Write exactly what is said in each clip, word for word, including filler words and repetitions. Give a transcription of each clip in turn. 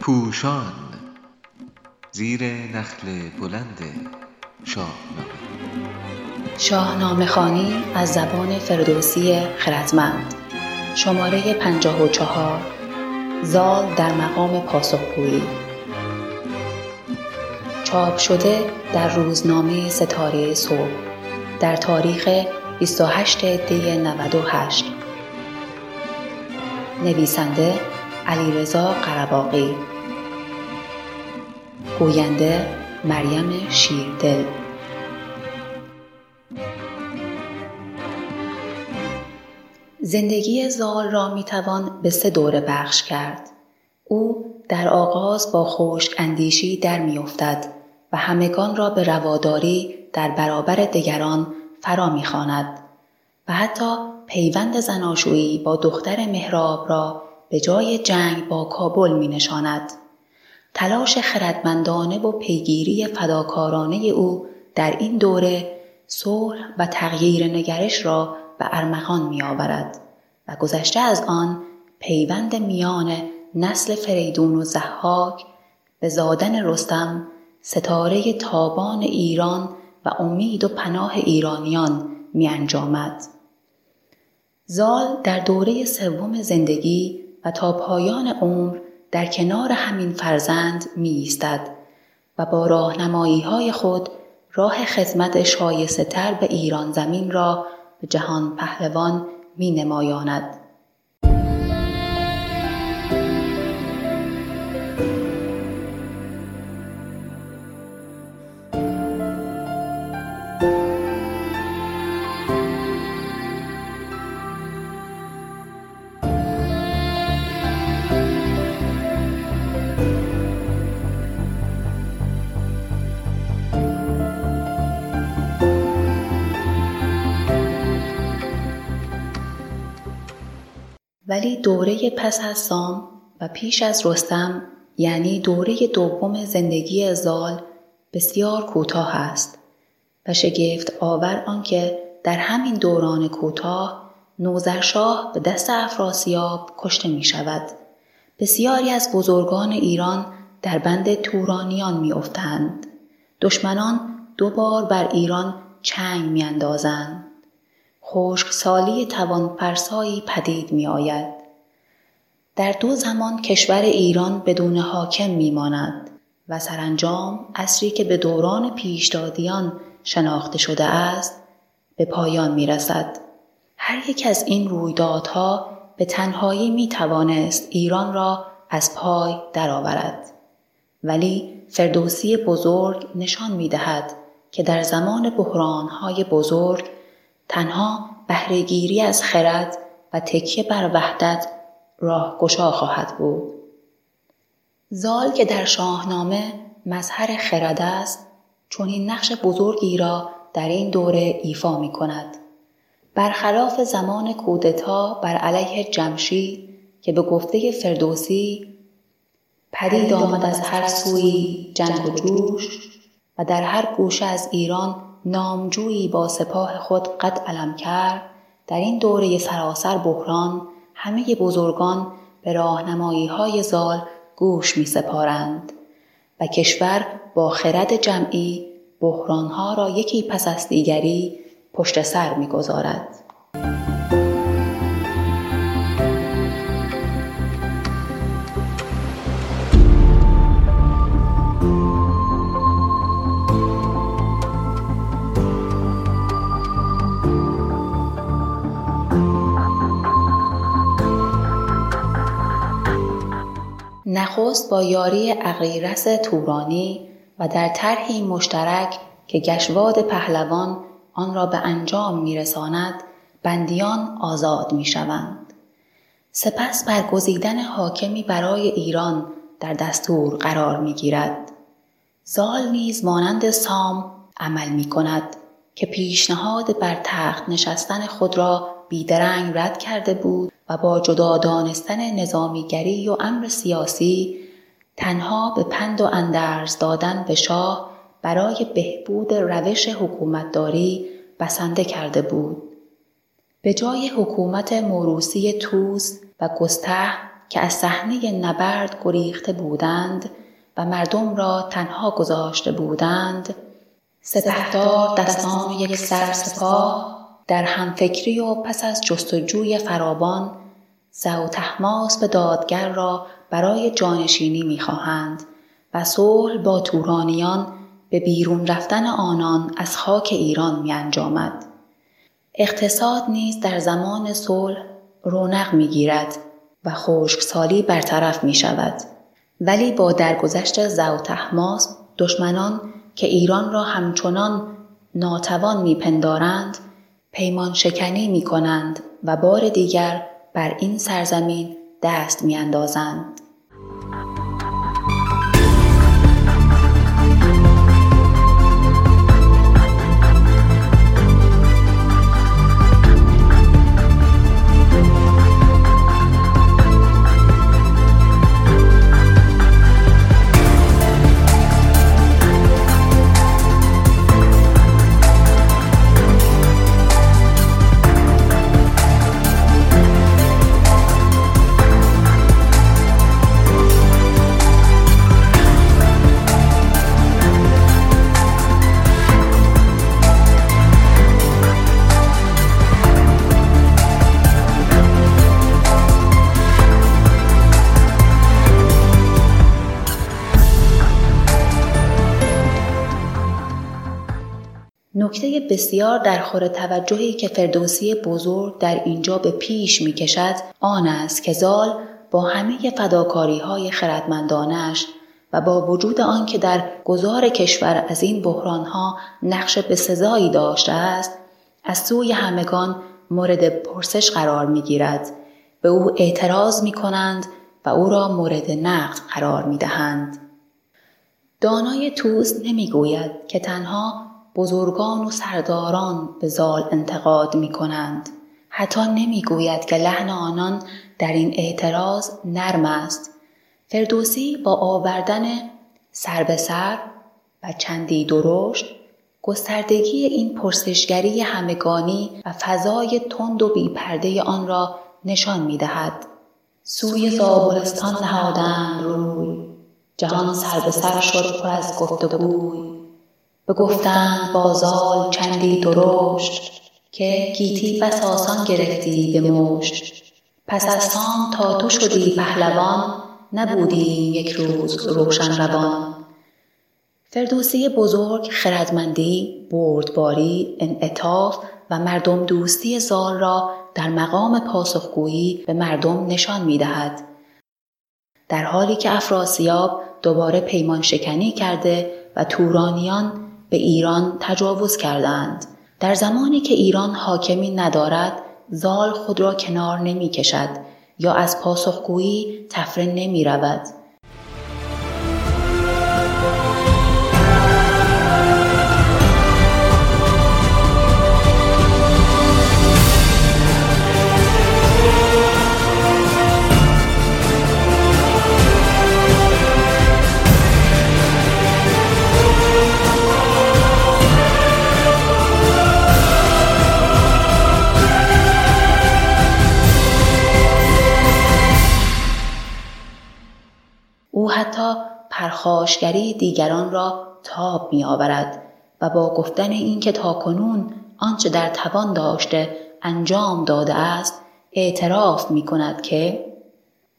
پوشان زیر نخل بلند شاهنامه. شاهنامه خوانی از زبان فردوسی خردمند. شماره پنجاه و چهار، زال در مقام پاسخگویی. چاپ شده در روزنامه ستاره صبح در تاریخ بیست و هشتم دی نود و هشت. نویسنده علیرضا قربانی، گوینده مریم شیردل. زندگی زال را میتوان به سه دوره بخش کرد. او در آغاز با خوش اندیشی در میافتد و همگان را به رواداری در برابر دیگران فرا میخواند و حتی پیوند زناشویی با دختر مهراب را به جای جنگ با کابل مینشاند. تلاش خردمندانه و پیگیری فداکارانه او در این دوره صلح و تغییر نگرش را به ارمغان می‌آورد و گذشته از آن پیوند میان نسل فریدون و زهاک به زادن رستم، ستاره تابان ایران و امید و پناه ایرانیان می‌انجامد. زال در دوره سوم زندگی و تا پایان عمر در کنار همین فرزند می ایستد و با راهنمایی‌های خود راه خدمت شایسته‌تر به ایران زمین را به جهان پهلوان می نمایاند. ولی دوره پس از سام و پیش از رستم، یعنی دوره دوم زندگی زال، بسیار کوتاه است و شگفت آور آنکه در همین دوران کوتاه نوزر شاه به دست افراسیاب کشته می شود. بسیاری از بزرگان ایران در بند تورانیان می افتند. دشمنان دوبار بر ایران چنگ می اندازند. خشکسالی توان‌فرسایی پدید می آید. در دو زمان کشور ایران بدون حاکم می ماند و سرانجام عصری که به دوران پیشدادیان شناخته شده است به پایان می رسد. هر یک از این رویدادها به تنهایی می توانست ایران را از پای درآورد. ولی فردوسی بزرگ نشان می دهد که در زمان بحران‌های بزرگ تنها بهره‌گیری از خرد و تکیه بر وحدت راهگشا خواهد بود. زال که در شاهنامه مظهر خرد است، چنین نقش بزرگی را در این دوره ایفا می کند. برخلاف زمان کودتا بر علیه جمشید که به گفته فردوسی پدید آمد از هر سوی جنگ و جوش و در هر گوشه از ایران نامجویی با سپاه خود قد علم کرد، در این دوره سراسر بحران همه بزرگان به راهنمایی‌های زال گوش می‌سپارند و کشور با خرد جمعی بحران‌ها را یکی پس از دیگری پشت سر می‌گذارد. نخست با یاری عغیرث تورانی و در طرحی مشترک که گشواد پهلوان آن را به انجام می‌رساند، بندیان آزاد می‌شوند. سپس برگزیدن حاکمی برای ایران در دستور قرار می‌گیرد. زال نیز مانند سام عمل می‌کند که پیشنهاد بر تخت نشستن خود را بیدرنگ رد کرده بود و با جدا دانستن نظامیگری و امر سیاسی تنها به پند و اندرز دادن به شاه برای بهبود روش حکومتداری بسنده کرده بود. به جای حکومت موروثی توس و گسته که از صحنه نبرد گریخته بودند و مردم را تنها گذاشته بودند، سپهدار دستان و یک سر سپاه در همفکری و پس از جستجوی فرابان، زوتهماس به دادگر را برای جانشینی می‌خواهند و صلح با تورانیان به بیرون رفتن آنان از خاک ایران می‌انجامد. اقتصاد نیز در زمان صلح رونق می‌گیرد و خشکسالی برطرف می‌شود. ولی با درگذشت زوتهماس، دشمنان که ایران را همچنان ناتوان می‌پندارند، پیمان شکنی می‌کنند و بار دیگر بر این سرزمین دست می‌اندازند. نکته بسیار درخور توجهی که فردوسی بزرگ در اینجا به پیش می کشد آن است که زال با همه فداکاری های خردمندانش و با وجود آن که در گذار کشور از این بحران ها نقش به سزایی داشته است، از سوی همگان مورد پرسش قرار می گیرد. به او اعتراض می کنند و او را مورد نقد قرار می دهند. دانای توس نمی گوید که تنها بزرگان و سرداران به زال انتقاد می کنند. حتی نمی گوید که لحن آنان در این اعتراض نرم است. فردوسی با آوردن سر به سر و چندی درشت، گستردگی این پرسشگری همگانی و فضای تند و بیپرده آن را نشان می دهد. سوی زابلستان نهادند روی، جهان سر به سر شد پر از گفتگوی. بگفتند با زال چندی درشت، که گیتی بس آسان گرفتی به مشت. پس از سام تا تو شدی پهلوان، نبودی یک روز روشن روان. فردوسی بزرگ خردمندی، بردباری، انعطاف و مردم دوستی زال را در مقام پاسخگویی به مردم نشان می دهد. در حالی که افراسیاب دوباره پیمان شکنی کرده و تورانیان به ایران تجاوز کردند. در زمانی که ایران حاکمی ندارد، زال خود را کنار نمی کشد یا از پاسخگویی تفره نمی رود. او حتی پرخاشگری دیگران را تاب می آورد و با گفتن این که تاکنون آنچه در توان داشته انجام داده است، اعتراف می کند که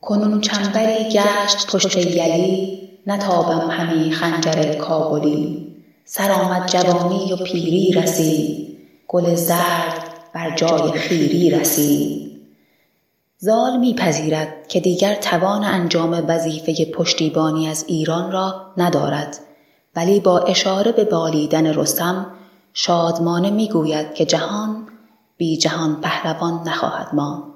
کنون چنبری گشت پشت یلی، نتابم همی خنجر کابلی. سر آمد جوانی و پیری رسید، گل زرد بر جای خیری رسید. زال می‌پذیرد که دیگر توان انجام وظیفه پشتیبانی از ایران را ندارد، ولی با اشاره به بالیدن رستم شادمانه می‌گوید که جهان بی جهان پهلوان نخواهد ماند.